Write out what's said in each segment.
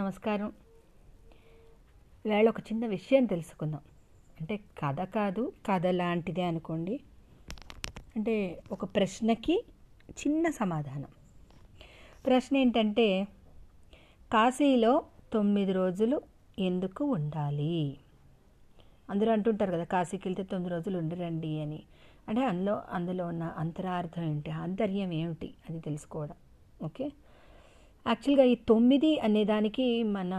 నమస్కారం. వేళ ఒక చిన్న విషయం తెలుసుకుందాం. అంటే కథ కాదు, కథ లాంటిదే అనుకోండి. అంటే ఒక ప్రశ్నకి చిన్న సమాధానం. ప్రశ్న ఏంటంటే, కాశీలో 9 రోజులు ఎందుకు ఉండాలి? అందరూ అంటుంటారు కదా, కాశీకి వెళ్తే 9 రోజులు ఉండిరండి అని. అంటే అందులో ఉన్న అంతరార్థం ఏంటి, ఆంతర్యం ఏమిటి అది తెలుసుకోవడం. ఓకే, యాక్చువల్గా ఈ 9 అనేదానికి మన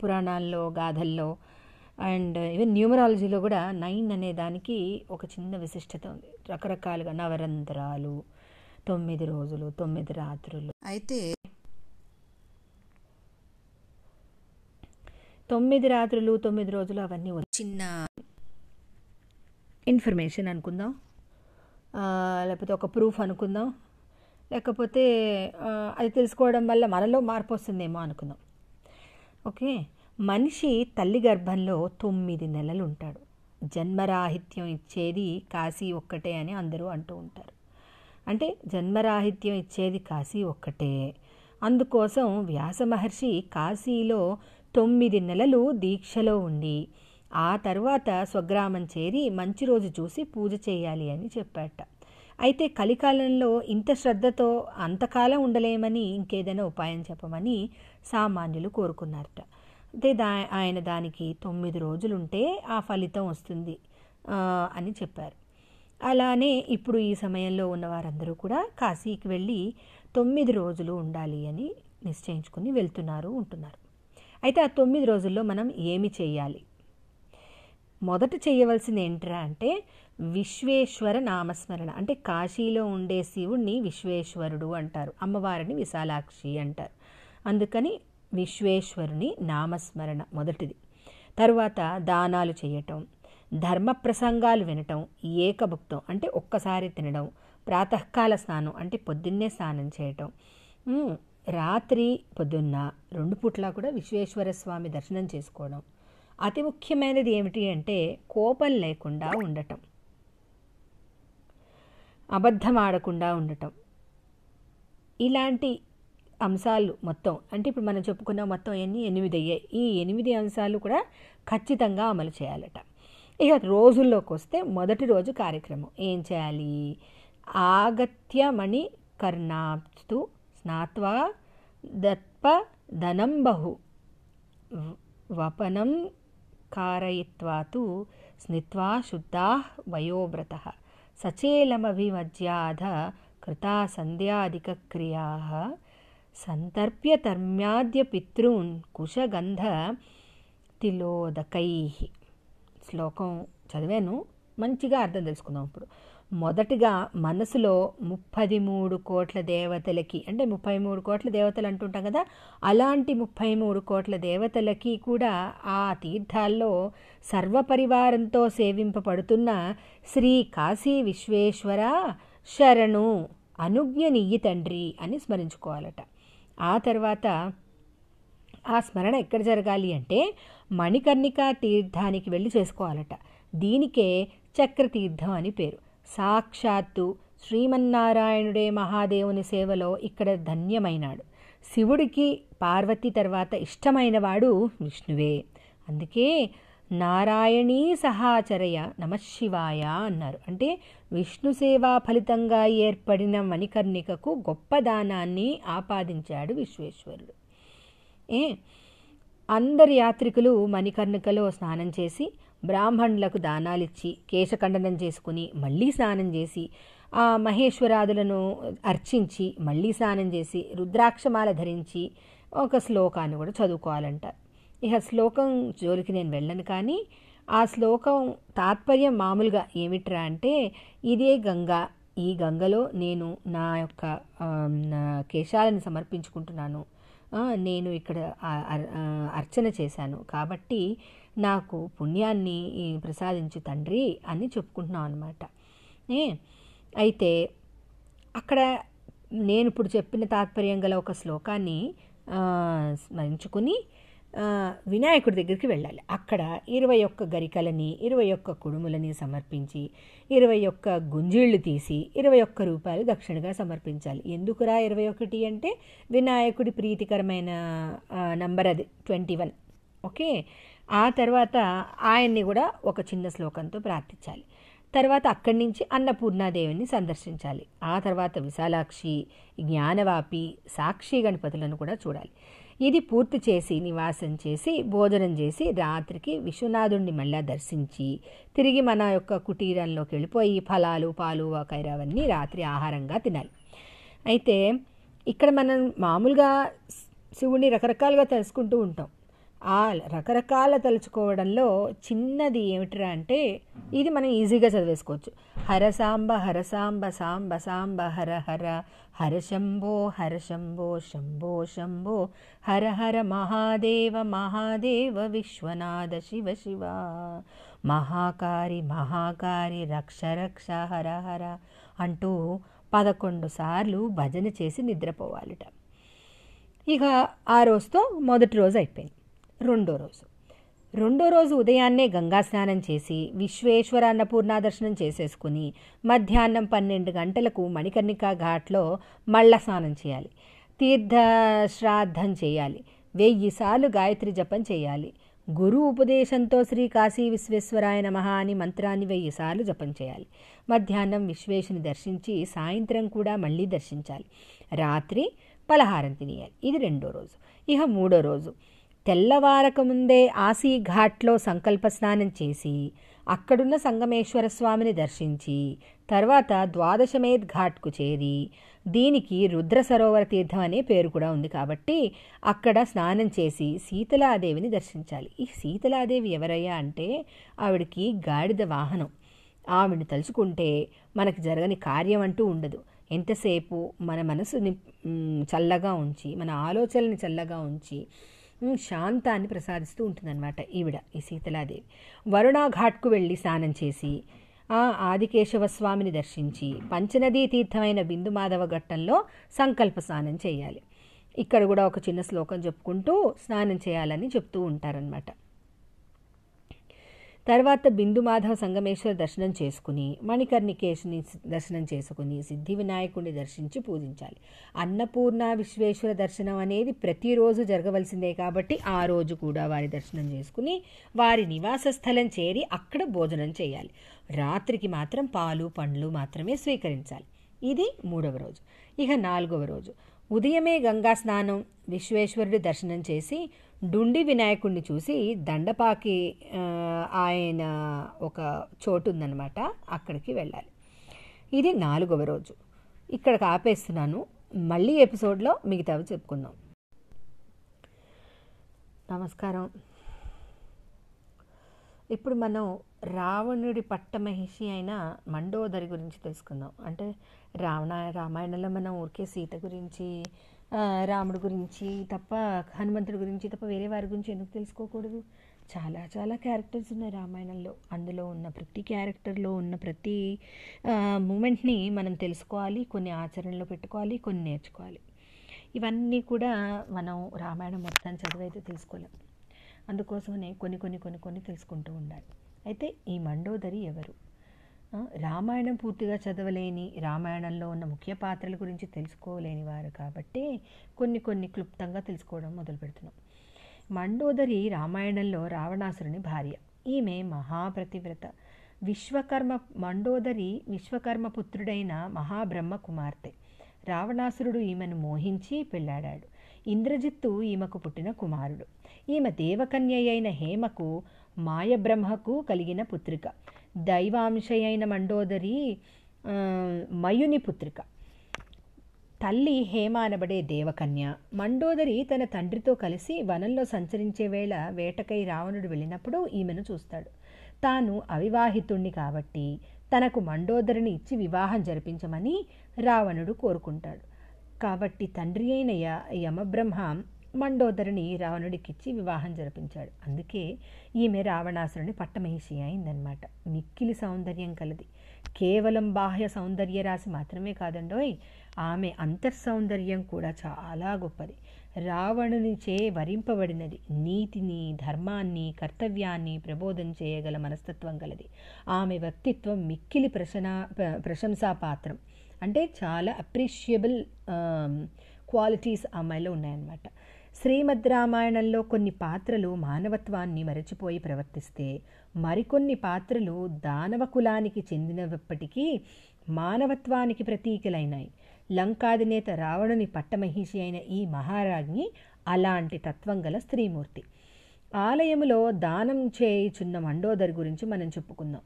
పురాణాల్లో, గాథల్లో అండ్ ఈవెన్ న్యూమరాలజీలో కూడా 9 అనేదానికి ఒక చిన్న విశిష్టత ఉంది. రకరకాలుగా నవరంధ్రాలు, 9 రోజులు, 9 రాత్రులు. అయితే 9 రాత్రులు, 9 రోజులు అవన్నీ చిన్న ఇన్ఫర్మేషన్ అనుకుందాం, లేకపోతే ఒక ప్రూఫ్ అనుకుందాం, లేకపోతే అది తెలుసుకోవడం వల్ల మనలో మార్పు వస్తుందేమో అనుకుందాం. ఓకే, మనిషి తల్లి గర్భంలో 9 నెలలు ఉంటాడు. జన్మరాహిత్యం ఇచ్చేది కాశీ ఒక్కటే అని అందరూ అంటూ ఉంటారు. అంటే జన్మరాహిత్యం ఇచ్చేది కాశీ ఒక్కటే. అందుకోసం వ్యాస మహర్షి కాశీలో 9 నెలలు దీక్షలో ఉండి ఆ తర్వాత స్వగ్రామం చేరి మంచి రోజు చూసి పూజ చేయాలి అని చెప్పాట. అయితే కలికాలంలో ఇంత శ్రద్ధతో అంతకాలం ఉండలేమని ఇంకేదైనా ఉపాయం చెప్పమని సామాన్యులు కోరుకున్నారట. అయితే ఆయన దానికి 9 రోజులుంటే ఆ ఫలితం వస్తుంది అని చెప్పారు. అలానే ఇప్పుడు ఈ సమయంలో ఉన్న వారందరూ కూడా కాశీకి వెళ్ళి 9 రోజులు ఉండాలి అని నిశ్చయించుకుని వెళ్తున్నారు, ఉంటున్నారు. అయితే ఆ 9 రోజుల్లో మనం ఏమి చేయాలి? మొదట చేయవలసింది ఏంట్రా అంటే విశ్వేశ్వర నామస్మరణ. అంటే కాశీలో ఉండే శివుణ్ణి విశ్వేశ్వరుడు అంటారు, అమ్మవారిని విశాలాక్షి అంటారు. అందుకని విశ్వేశ్వరుని నామస్మరణ మొదటిది. తర్వాత దానాలు చేయటం, ధర్మ ప్రసంగాలు వినటం, ఏకభుక్తం అంటే ఒక్కసారి తినడం, ప్రాతకాల స్నానం అంటే పొద్దున్నే స్నానం చేయటం, రాత్రి పొద్దున్న 2 పూట్ల కూడా విశ్వేశ్వర స్వామి దర్శనం చేసుకోవడం. అతి ముఖ్యమైనది ఏమిటి అంటే కోపం లేకుండా ఉండటం, అబద్ధం ఆడకుండా ఉండటం. ఇలాంటి అంశాలు మొత్తం, అంటే ఇప్పుడు మనం చెప్పుకున్న మొత్తం ఎన్ని, 8 అయ్యాయి. ఈ 8 అంశాలు కూడా ఖచ్చితంగా అమలు చేయాలట. ఇక రోజుల్లోకి వస్తే మొదటి రోజు కార్యక్రమం ఏం చేయాలి? ఆగత్యమణి కర్ణాస్తు స్నాత్వా దత్ప ధనం బహు వపనం కారయిత్వాతు స్నిత్వా శుద్ధా వయోవ్రత సచేలమభిమజ్యాధ కృతా సంధ్యాదిక క్రియా సంతర్ప్య తర్మ్యాద్య పితృన్ కుశగంధ తిలోదకై. శ్లోకం చదివాను, మంచిగా అర్థం తెలుసుకుందాం. ఇప్పుడు మొదటిగా మనసులో 33 కోట్ల దేవతలకి, అంటే 33 కోట్ల దేవతలు అంటుంటాం కదా, అలాంటి 33 కోట్ల దేవతలకి కూడా ఆ తీర్థాల్లో సర్వపరివారంతో సేవింపబడుతున్న శ్రీ కాశీ విశ్వేశ్వర శరణు అనుజ్ఞనియ్యి తండ్రి అని స్మరించుకోవాలట. ఆ తర్వాత ఆ స్మరణ ఎక్కడ జరగాలి అంటే మణికర్ణికా తీర్థానికి వెళ్ళి చేసుకోవాలట. దీనికే చక్రతీర్థం అని పేరు. సాక్షాత్తు శ్రీమన్నారాయణుడే మహాదేవుని సేవలో ఇక్కడ ధన్యమైనాడు. శివుడికి పార్వతి తర్వాత ఇష్టమైనవాడు విష్ణువే. అందుకే నారాయణీ సహాచరయ నమశివాయ అన్నారు. అంటే విష్ణు సేవా ఫలితంగా ఏర్పడిన మణికర్ణికకు గొప్ప దానాన్ని ఆపాదించాడు విశ్వేశ్వరుడు. అందరు యాత్రికులు మణికర్ణికలో స్నానం చేసి బ్రాహ్మణులకు దానాలిచ్చి కేశఖండనం చేసుకుని మళ్ళీ స్నానం చేసి ఆ మహేశ్వరాదులను అర్చించి మళ్ళీ స్నానం చేసి రుద్రాక్షమాల ధరించి ఒక శ్లోకాన్ని కూడా చదువుకోవాలంటారు. ఇక శ్లోకం జోలికి నేను వెళ్ళను, కానీ ఆ శ్లోకం తాత్పర్యం మామూలుగా ఏమిట్రా అంటే ఇదే గంగా, ఈ గంగలో నేను నా యొక్క కేశాలను సమర్పించుకుంటున్నాను, నేను ఇక్కడ అర్చన చేశాను కాబట్టి నాకు పుణ్యాన్ని ప్రసాదించు తండ్రి అని చెప్పుకుంటున్నాం అనమాట. అయితే అక్కడ నేను ఇప్పుడు చెప్పిన తాత్పర్యం గల ఒక శ్లోకాన్ని స్మరించుకుని వినాయకుడి దగ్గరికి వెళ్ళాలి. అక్కడ 21 గరికలని 21 కుడుములని సమర్పించి 21 గుంజీళ్లు తీసి 21 రూపాయలు దక్షిణగా సమర్పించాలి. ఎందుకురా 21 అంటే వినాయకుడి ప్రీతికరమైన నంబర్ అది 21. ఓకే, ఆ తర్వాత ఆయన్ని కూడా ఒక చిన్న శ్లోకంతో ప్రార్థించాలి. తర్వాత అక్కడి నుంచి అన్నపూర్ణాదేవిని సందర్శించాలి. ఆ తర్వాత విశాలాక్షి, జ్ఞానవాపి, సాక్షి గణపతులను కూడా చూడాలి. ఇది పూర్తి చేసి నివాసం చేసి భోజనం చేసి రాత్రికి విశ్వనాథుడిని మళ్ళీ దర్శించి తిరిగి మన యొక్క కుటీరంలోకి వెళ్ళిపోయి ఫలాలు పాలు వకైరావన్నీ రాత్రి ఆహారంగా తినాలి. అయితే ఇక్కడ మనం మామూలుగా శివుడిని రకరకాలుగా తలుచుకుంటూ ఉంటాం. ఆ రకరకాల తలుచుకోవడంలో చిన్నది ఏమిట్రా అంటే ఇది మనం ఈజీగా చదివేసుకోవచ్చు. హరసాంబ హరసాంబ సాంబ సాంబ హర హర హర శంభో హర శంభో శంభో శంభో హర హర మహాదేవ మహాదేవ విశ్వనాథ శివ శివ మహాకారి మహాకారి రక్ష రక్ష హర హర అంటూ 11 సార్లు భజన చేసి నిద్రపోవాలిట. ఇక ఆ రోజుతో మొదటి రోజు అయిపోయింది. రెండో రోజు ఉదయాన్నే గంగా స్నానం చేసి విశ్వేశ్వర అన్నపూర్ణ దర్శనం చేసేసుకుని మధ్యాహ్నం 12 గంటలకు మణికర్ణికా ఘాట్లో మళ్ళా స్నానం చేయాలి. తీర్థ శ్రాద్ధం చేయాలి. 1000 సార్లు గాయత్రి జపం చేయాలి. గురు ఉపదేశంతో శ్రీ కాశీ విశ్వేశ్వరాయ నమః అని మంత్రాన్ని 1000 సార్లు జపం చేయాలి. మధ్యాహ్నం విశ్వేశ్వరుని దర్శించి సాయంత్రం కూడా మళ్ళీ దర్శించాలి. రాత్రి పలహారం తినేయాలి. ఇది రెండో రోజు. ఇక మూడో రోజు తెల్లవారకముందే ఆసీ ఘాట్లో సంకల్ప స్నానం చేసి అక్కడున్న సంగమేశ్వర స్వామిని దర్శించి తర్వాత ద్వాదశమేధ్ ఘాట్కు చేరి, దీనికి రుద్ర సరోవర తీర్థం అనే పేరు కూడా ఉంది కాబట్టి అక్కడ స్నానం చేసి శీతలాదేవిని దర్శించాలి. ఈ శీతలాదేవి ఎవరయ్యా అంటే ఆవిడికి గాడిద వాహనం. ఆవిడని తలుచుకుంటే మనకు జరగని కార్యం అంటూ ఉండదు. ఎంతసేపు మన మనసుని చల్లగా ఉంచి మన ఆలోచనని చల్లగా ఉంచి శాంతాన్ని ప్రసాదిస్తూ ఉంటుందన్నమాట ఈవిడ, ఈ శీతలాదేవి. వరుణాఘాట్కు వెళ్ళి స్నానం చేసి ఆ ఆదికేశవ స్వామిని దర్శించి పంచనదీ తీర్థమైన బిందు మాధవ ఘట్టంలో సంకల్ప స్నానం చేయాలి. ఇక్కడ కూడా ఒక చిన్న శ్లోకం చెప్పుకుంటూ స్నానం చేయాలని చెప్తూ ఉంటారనమాట. తర్వాత బిందు మాధవ సంగమేశ్వర దర్శనం చేసుకుని మణికర్ణికేశుని దర్శనం చేసుకుని సిద్ధి వినాయకుడిని దర్శించి పూజించాలి. అన్నపూర్ణ విశ్వేశ్వర దర్శనం అనేది ప్రతిరోజు జరగవలసిందే కాబట్టి ఆ రోజు కూడా వారి దర్శనం చేసుకుని వారి నివాస స్థలం చేరి అక్కడ భోజనం చేయాలి. రాత్రికి మాత్రం పాలు పండ్లు మాత్రమే స్వీకరించాలి. ఇది 3వ రోజు. ఇక 4వ రోజు ఉదయమే గంగా స్నానం, విశ్వేశ్వరుడి దర్శనం చేసి డుండి వినాయకుడిని చూసి దండపాకి ఆయన ఒక చోటు ఉందన్నమాట, అక్కడికి వెళ్ళాలి. ఇది 4వ రోజు. ఇక్కడికి ఆపేస్తున్నాను. మళ్ళీ ఎపిసోడ్లో మిగతావి చెప్పుకుందాం. నమస్కారం. ఇప్పుడు మనం రావణుడి పట్టమహిషి అయిన మండోదరి గురించి తెలుసుకుందాం. అంటే రామాయణంలో మనం ఊరికే సీత గురించి, రాముడి గురించి తప్ప, హనుమంతుడి గురించి తప్ప వేరే వారి గురించి ఎందుకు తెలుసుకోకూడదు? చాలా చాలా క్యారెక్టర్స్ ఉన్నాయి రామాయణంలో. అందులో ఉన్న ప్రతి క్యారెక్టర్లో ఉన్న ప్రతి మూమెంట్ని మనం తెలుసుకోవాలి, కొన్ని ఆచరణలో పెట్టుకోవాలి, కొన్ని నేర్చుకోవాలి. ఇవన్నీ కూడా మనం రామాయణం మొత్తం చదివైతే తెలుసుకోలేం. అందుకోసమనే కొన్ని కొన్ని కొన్ని కొన్ని తెలుసుకుంటూ ఉండాలి. అయితే ఈ మండోదరి ఎవరు? రామాయణం పూర్తిగా చదవలేని, రామాయణంలో ఉన్న ముఖ్య పాత్రల గురించి తెలుసుకోలేని వారు కాబట్టి కొన్ని కొన్ని క్లుప్తంగా తెలుసుకోవడం మొదలు పెడుతున్నాం. మండోదరి రామాయణంలో రావణాసురుని భార్య. ఈమె మహాప్రతివ్రత. విశ్వకర్మ పుత్రుడైన మహాబ్రహ్మ కుమార్తె. రావణాసురుడు ఈమెను మోహించి పెళ్ళాడాడు. ఇంద్రజిత్తు ఈమెకు పుట్టిన కుమారుడు. ఈమె దేవకన్య అయిన హేమకు, మాయబ్రహ్మకు కలిగిన పుత్రిక. దైవాంశయైన మండోదరి మయుని పుత్రిక. తల్లి హేమ అనబడే దేవకన్య. మండోదరి తన తండ్రితో కలిసి వనంలో సంచరించే వేళ వేటకై రావణుడు వెళ్ళినప్పుడు ఈమెను చూస్తాడు. తాను అవివాహితుణ్ణి కాబట్టి తనకు మండోదరిని ఇచ్చి వివాహం జరిపించమని రావణుడు కోరుకుంటాడు. కాబట్టి తండ్రి అయిన యమబ్రహ్మ మండోదరిని రావణుడికిచ్చి వివాహం జరిపించాడు. అందుకే ఈమె రావణాసురుని పట్టమహిషి అయిందనమాట. మిక్కిలి సౌందర్యం కలది. కేవలం బాహ్య సౌందర్య రాశి మాత్రమే కాదండోయ్, ఆమె అంతఃసౌందర్యం కూడా చాలా గొప్పది. రావణునిచే వరింపబడినది. నీతిని, ధర్మాన్ని, కర్తవ్యాన్ని ప్రబోధం చేయగల మనస్తత్వం గలది. ఆమె వ్యక్తిత్వం మిక్కిలి ప్రశంసాపాత్రం. అంటే చాలా అప్రిషియబుల్ క్వాలిటీస్ అమ్మాయిలో ఉన్నాయన్నమాట. శ్రీమద్ రామాయణంలో కొన్ని పాత్రలు మానవత్వాన్ని మరచిపోయి ప్రవర్తిస్తే, మరికొన్ని పాత్రలు దానవ కులానికి చెందినప్పటికీ మానవత్వానికి ప్రతీకలైనాయి. లంకాధినేత రావణుని పట్టమహిషి అయిన ఈ మహారాజ్ఞి అలాంటి తత్వం గల స్త్రీమూర్తి. ఆలయములో దానం చేయుచున్న మండోదరి గురించి మనం చెప్పుకుందాం.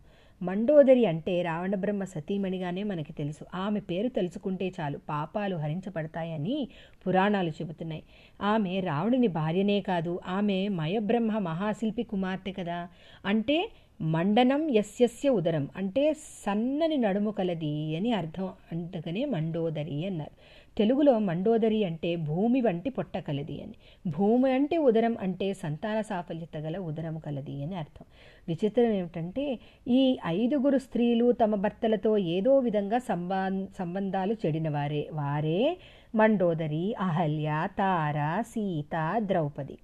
మండోదరి అంటే రావణబ్రహ్మ సతీమణిగానే మనకి తెలుసు. ఆమె పేరు తెలుసుకుంటే చాలు పాపాలు హరించబడతాయని పురాణాలు చెబుతున్నాయి. ఆమె రావణుని భార్యనే కాదు, ఆమె మయబ్రహ్మ మహాశిల్పి కుమార్తె కదా. అంటే మండనం యస్యస్య ఉదరం అంటే సన్నని నడుము కలది అని అర్థం. అందుకనే మండోదరి అన్నారు. తెలుగులో మండోదరి అంటే భూమి వంటి పొట్ట కలది అని. భూమి అంటే ఉదరం అంటే సంతాన సాఫల్యత గల ఉదరం కలది అని అర్థం. విచిత్రం ఏమిటంటే ఈ ఐదుగురు స్త్రీలు తమ భర్తలతో ఏదో విధంగా సంబంధాలు చెడిన వారే మండోదరి, అహల్య, తార, సీత, ద్రౌపది.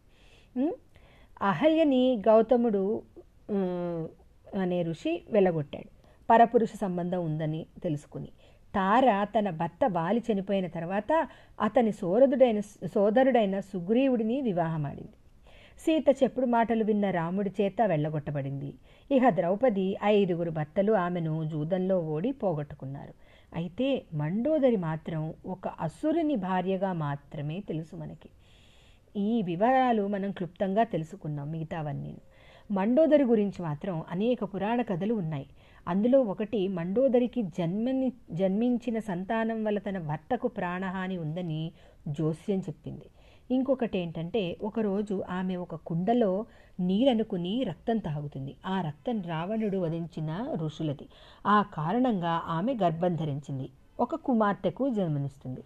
అహల్యని గౌతముడు అనే ఋషి వెళ్ళగొట్టాడు పరపురుష సంబంధం ఉందని తెలుసుకుని. తార తన భర్త బాలి చనిపోయిన తర్వాత అతని సోదరుడైన సుగ్రీవుడిని వివాహమాడింది. సీత చెప్పుడు మాటలు విన్న రాముడి చేత వెళ్ళగొట్టబడింది. ఇక ద్రౌపది ఐదుగురు భర్తలు ఆమెను జూదంలో ఓడి పోగొట్టుకున్నారు. అయితే మండోదరి మాత్రం ఒక అసురుని భార్యగా మాత్రమే తెలుసు మనకి. ఈ వివరాలు మనం క్లుప్తంగా తెలుసుకున్నాం. మిగతావన్నీ మండోదరి గురించి మాత్రం అనేక పురాణ కథలు ఉన్నాయి. అందులో ఒకటి మండోదరికి జన్మించిన సంతానం వల్ల తన భర్తకు ప్రాణహాని ఉందని జోస్యం చెప్పింది. ఇంకొకటి ఏంటంటే ఒకరోజు ఆమె ఒక కుండలో నీరనుకుని రక్తం తాగుతుంది. ఆ రక్తం రావణుడు వధించిన ఋషులది. ఆ కారణంగా ఆమె గర్భం ధరించింది, ఒక కుమార్తెకు జన్మనిస్తుంది.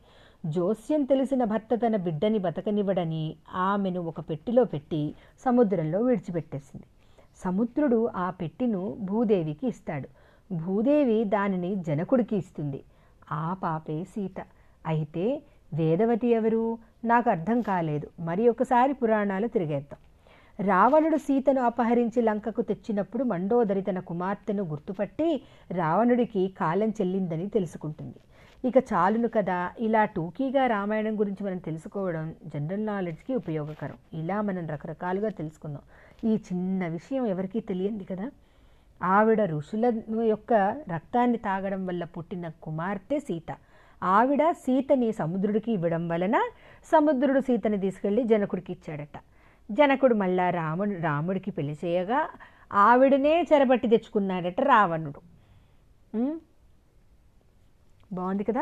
జోస్యం తెలిసిన భర్త తన బిడ్డని బతకనివ్వడని ఆమెను ఒక పెట్టిలో పెట్టి సముద్రంలో విడిచిపెట్టేసింది. సముద్రుడు ఆ పెట్టెను భూదేవికి ఇస్తాడు. భూదేవి దానిని జనకుడికి ఇస్తుంది. ఆ పాపే సీత. అయితే వేదవతి ఎవరు? నాకు అర్థం కాలేదు. మరి ఒకసారి పురాణాలు తిరిగేద్దాం. రావణుడు సీతను అపహరించి లంకకు తెచ్చినప్పుడు మండోదరి తన కుమార్తెను గుర్తుపట్టి రావణుడికి కాలం చెల్లిందని తెలుసుకుంటుంది. ఇక చాలును కదా. ఇలా టూకీగా రామాయణం గురించి మనం తెలుసుకోవడం జనరల్ నాలెడ్జ్కి ఉపయోగకరం. ఇలా మనం రకరకాలుగా తెలుసుకుందాం. ఈ చిన్న విషయం ఎవరికీ తెలియంది కదా. ఆవిడ ఋషుల యొక్క రక్తాన్ని తాగడం వల్ల పుట్టిన కుమార్తె సీత. ఆవిడ సీతని సముద్రుడికి ఇవ్వడం వలన సముద్రుడు సీతని తీసుకెళ్ళి జనకుడికి ఇచ్చాడట. జనకుడు మళ్ళా రాముడికి పెళ్లి చేయగా ఆవిడనే చెరబట్టి తెచ్చుకున్నాడట రావణుడు. బాగుంది కదా.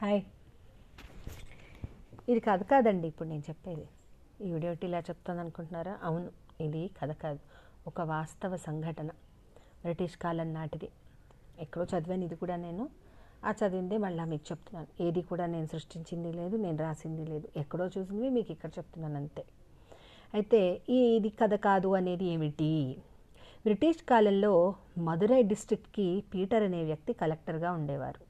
హాయ్, ఇది కథ కాదండి ఇప్పుడు నేను చెప్పేది. ఈ వీడియో ఇలా చెప్తాను అనుకుంటున్నారా? అవును, ఇది కథ కాదు, ఒక వాస్తవ సంఘటన. బ్రిటిష్ కాలం నాటిది. ఎక్కడో చదివాను ఇది కూడా. నేను ఆ చదివిందే మళ్ళీ మీకు చెప్తున్నాను. ఏది కూడా నేను సృష్టించింది లేదు, నేను రాసింది లేదు. ఎక్కడో చూసింది మీకు ఇక్కడ చెప్తున్నాను అంతే. అయితే ఇది కథ కాదు అనేది ఏమిటి? బ్రిటిష్ కాలంలో మధురై డిస్ట్రిక్ట్కి పీటర్ అనే వ్యక్తి కలెక్టర్గా ఉండేవారు.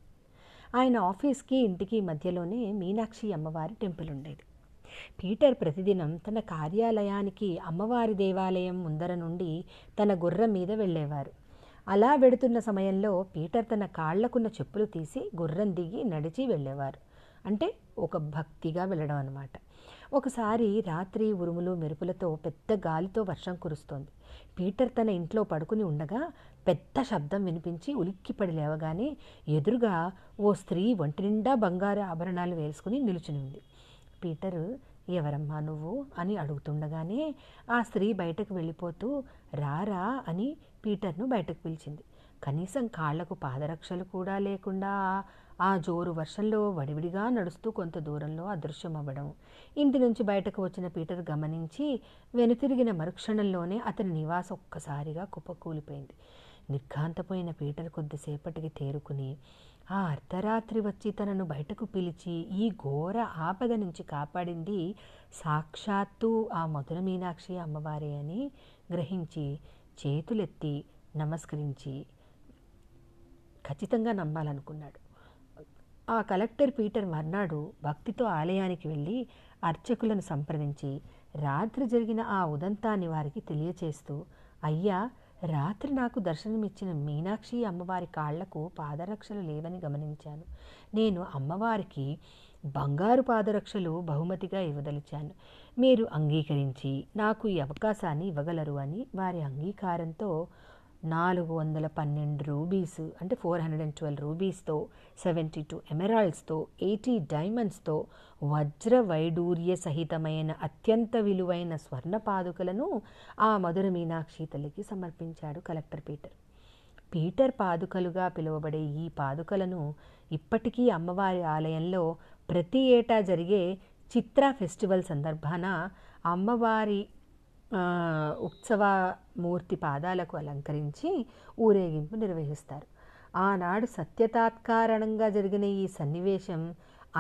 ఆయన ఆఫీస్కి ఇంటికి మధ్యలోనే మీనాక్షి అమ్మవారి టెంపుల్ ఉండేది. పీటర్ ప్రతిదినం తన కార్యాలయానికి అమ్మవారి దేవాలయం ముందర నుండి తన గుర్రం మీద వెళ్ళేవారు. అలా వెడుతున్న సమయంలో పీటర్ తన కాళ్లకున్న చెప్పులు తీసి గుర్రం దిగి నడిచి వెళ్ళేవారు. అంటే ఒక భక్తిగా వెళ్ళడం అన్నమాట. ఒకసారి రాత్రి ఉరుములు మెరుపులతో పెద్ద గాలితో వర్షం కురుస్తోంది. పీటర్ తన ఇంట్లో పడుకుని ఉండగా పెద్ద శబ్దం వినిపించి ఉలిక్కిపడి లేవగానే ఎదురుగా ఓ స్త్రీ ఒంటి నిండా బంగారు ఆభరణాలు వేసుకుని నిలుచుని ఉంది. పీటర్ ఎవరమ్మా నువ్వు అని అడుగుతుండగానే ఆ స్త్రీ బయటకు వెళ్ళిపోతూ రారా అని పీటర్ను బయటకు పిలిచింది. కనీసం కాళ్లకు పాదరక్షలు కూడా లేకుండా ఆ జోరు వర్షంలో వడివిడిగా నడుస్తూ కొంత దూరంలో అదృశ్యమవ్వడం ఇంటి నుంచి బయటకు వచ్చిన పీటర్ గమనించి వెనుతిరిగిన మరుక్షణంలోనే అతని నివాసం ఒక్కసారిగా కుప్పకూలిపోయింది. నిర్ఘాంతపోయిన పీటర్ కొద్దిసేపటికి తేరుకుని ఆ అర్ధరాత్రి వచ్చి తనను బయటకు పిలిచి ఈ ఘోర ఆపద నుంచి కాపాడింది సాక్షాత్తు ఆ మధుర మీనాక్షి అమ్మవారే అని గ్రహించి చేతులెత్తి నమస్కరించి ఖచ్చితంగా నమ్మాలనుకున్నాడు. ఆ కలెక్టర్ పీటర్ మర్నాడు భక్తితో ఆలయానికి వెళ్ళి అర్చకులను సంప్రదించి రాత్రి జరిగిన ఆ ఉదంతాన్ని వారికి తెలియచేస్తూ, అయ్యా, రాత్రి నాకు దర్శనమిచ్చిన మీనాక్షి అమ్మవారి కాళ్లకు పాదరక్షలు లేవని గమనించాను. నేను అమ్మవారికి బంగారు పాదరక్షలు బహుమతిగా ఇవ్వదలిచాను. మీరు అంగీకరించి నాకు ఈ అవకాశాన్ని ఇవ్వగలరు అని వారి అంగీకారంతో 412 రూపీస్ అంటే 412 రూపీస్తో, 72 ఎమరాల్డ్స్తో, 80 డైమండ్స్తో వజ్ర వైడూర్య సహితమైన అత్యంత విలువైన స్వర్ణ పాదుకలను ఆ మధుర మీనాక్షి తల్లికి సమర్పించాడు కలెక్టర్ పీటర్. పీటర్ పాదుకలుగా పిలువబడే ఈ పాదుకలను ఇప్పటికీ అమ్మవారి ఆలయంలో ప్రతి ఏటా జరిగే చిత్ర ఫెస్టివల్ సందర్భాన అమ్మవారి ఉత్సవమూర్తి పాదాలకు అలంకరించి ఊరేగింపు నిర్వహిస్తారు. ఆనాడు సత్యతాత్కారణంగా జరిగిన ఈ సన్నివేశం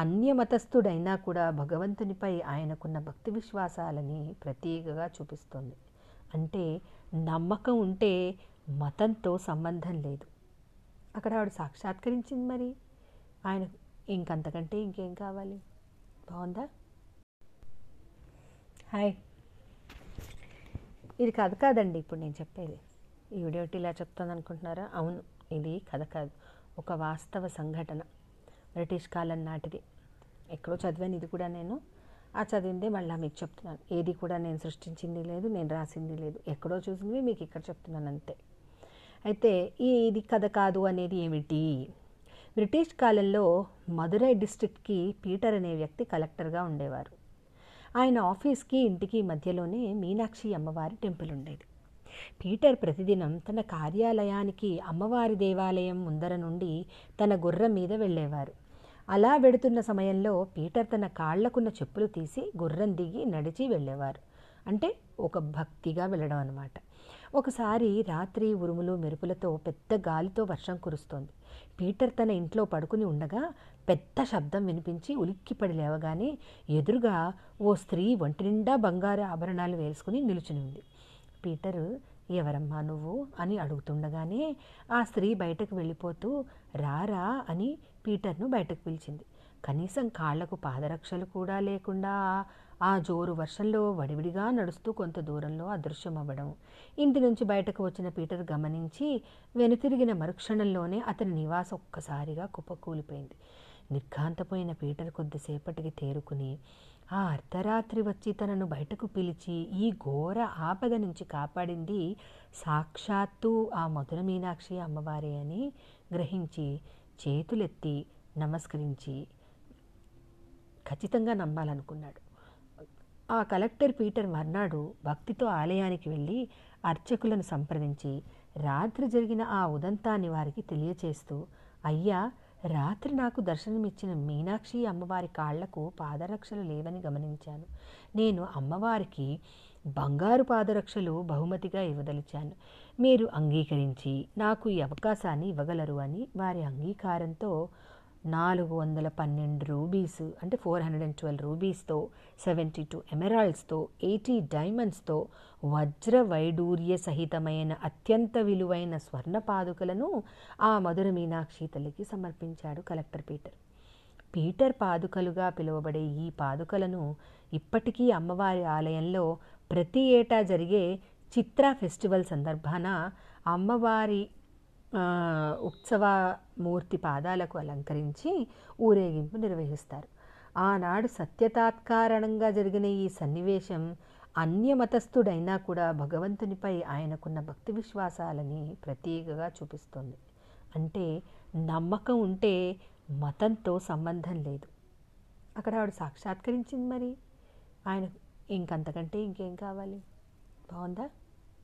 అన్యమతస్థుడైనా కూడా భగవంతునిపై ఆయనకున్న భక్తి విశ్వాసాలని ప్రతీకగా చూపిస్తుంది. అంటే నమ్మకం ఉంటే మతంతో సంబంధం లేదు. అక్కడ ఆవిడ సాక్షాత్కరించింది. మరి ఆయన ఇంకంతకంటే ఇంకేం కావాలి? బాగుందా? హాయ్, ఇది కథ కాదండి ఇప్పుడు నేను చెప్పేది. ఈ వీడియో ఇలా చెప్తాను అనుకుంటున్నారా? అవును, ఇది కథ కాదు, ఒక వాస్తవ సంఘటన. బ్రిటిష్ కాలం నాటిది. ఎక్కడో చదివాను ఇది కూడా. నేను ఆ చదివిందే మళ్ళీ మీకు చెప్తున్నాను. ఏది కూడా నేను సృష్టించింది లేదు, నేను రాసింది లేదు. ఎక్కడో చూసింది మీకు ఇక్కడ చెప్తున్నాను, అంతే. అయితే ఇది కథ కాదు అనేది ఏమిటి? బ్రిటిష్ కాలంలో మదురై డిస్ట్రిక్ట్కి పీటర్ అనే వ్యక్తి కలెక్టర్గా ఉండేవారు. ఆయన ఆఫీస్కి ఇంటికి మధ్యలోనే మీనాక్షి అమ్మవారి టెంపుల్ ఉండేది. పీటర్ ప్రతిదినం తన కార్యాలయానికి అమ్మవారి దేవాలయం ముందర నుండి తన గుర్రం మీద వెళ్ళేవారు. అలా వెడుతున్న సమయంలో పీటర్ తన కాళ్లకున్న చెప్పులు తీసి గుర్రం దిగి నడిచి వెళ్ళేవారు. అంటే ఒక భక్తిగా వెళ్ళడం అనమాట. ఒకసారి రాత్రి ఉరుములు మెరుపులతో పెద్ద గాలితో వర్షం కురుస్తోంది. పీటర్ తన ఇంట్లో పడుకుని ఉండగా పెద్ద శబ్దం వినిపించి ఉలిక్కిపడి లేవగానే ఎదురుగా ఓ స్త్రీ ఒంటి నిండా బంగారు ఆభరణాలు వేసుకుని నిలుచుని ఉంది. పీటరు ఎవరమ్మా నువ్వు అని అడుగుతుండగానే ఆ స్త్రీ బయటకు వెళ్ళిపోతూ రారా అని పీటర్ను బయటకు పిలిచింది. కనీసం కాళ్లకు పాదరక్షలు కూడా లేకుండా ఆ జోరు వర్షంలో వడివిడిగా నడుస్తూ కొంత దూరంలో అదృశ్యమవ్వడం ఇంటి నుంచి బయటకు వచ్చిన పీటర్ గమనించి వెనుతిరిగిన మరుక్షణంలోనే అతని నివాసం ఒక్కసారిగా కుప్పకూలిపోయింది. నిర్ఘాంతపోయిన పీటర్ కొద్దిసేపటికి తేరుకుని ఆ అర్ధరాత్రి వచ్చి తనను బయటకు పిలిచి ఈ ఘోర ఆపద నుంచి కాపాడింది సాక్షాత్తు ఆ మధుర మీనాక్షి అమ్మవారే అని గ్రహించి చేతులెత్తి నమస్కరించి ఖచ్చితంగా నమ్మాలనుకున్నాడు. ఆ కలెక్టర్ పీటర్ మర్నాడు భక్తితో ఆలయానికి వెళ్ళి అర్చకులను సంప్రదించి రాత్రి జరిగిన ఆ ఉదంతాన్ని వారికి తెలియచేస్తూ, అయ్యా, రాత్రి నాకు దర్శనమిచ్చిన మీనాక్షి అమ్మవారి కాళ్లకు పాదరక్షలు లేవని గమనించాను. నేను అమ్మవారికి బంగారు పాదరక్షలు బహుమతిగా ఇవ్వదలిచాను. మీరు అంగీకరించి నాకు ఈ అవకాశాన్ని ఇవ్వగలరు అని వారి అంగీకారంతో 412 రూపీస్ అంటే 412 రూపీస్తో, 72 ఎమరాల్డ్స్తో, 80 డైమండ్స్తో వజ్ర వైడూర్య సహితమైన అత్యంత విలువైన స్వర్ణ పాదుకలను ఆ మధుర మీనాక్షి తల్లికి సమర్పించాడు కలెక్టర్ పీటర్. పీటర్ పాదుకలుగా పిలువబడే ఈ పాదుకలను ఇప్పటికీ అమ్మవారి ఆలయంలో ప్రతి ఏటా జరిగే చిత్ర ఫెస్టివల్ సందర్భాన అమ్మవారి ఉత్సవమూర్తి పాదాలకు అలంకరించి ఊరేగింపు నిర్వహిస్తారు. ఆనాడు సత్యతాత్కారణంగా జరిగిన ఈ సన్నివేశం అన్యమతస్థుడైనా కూడా భగవంతునిపై ఆయనకున్న భక్తి విశ్వాసాలని ప్రతీకగా చూపిస్తుంది. అంటే నమ్మకం ఉంటే మతంతో సంబంధం లేదు. అక్కడ ఆవిడ సాక్షాత్కరించింది. మరి ఆయన ఇంకంతకంటే ఇంకేం కావాలి? బాగుందా?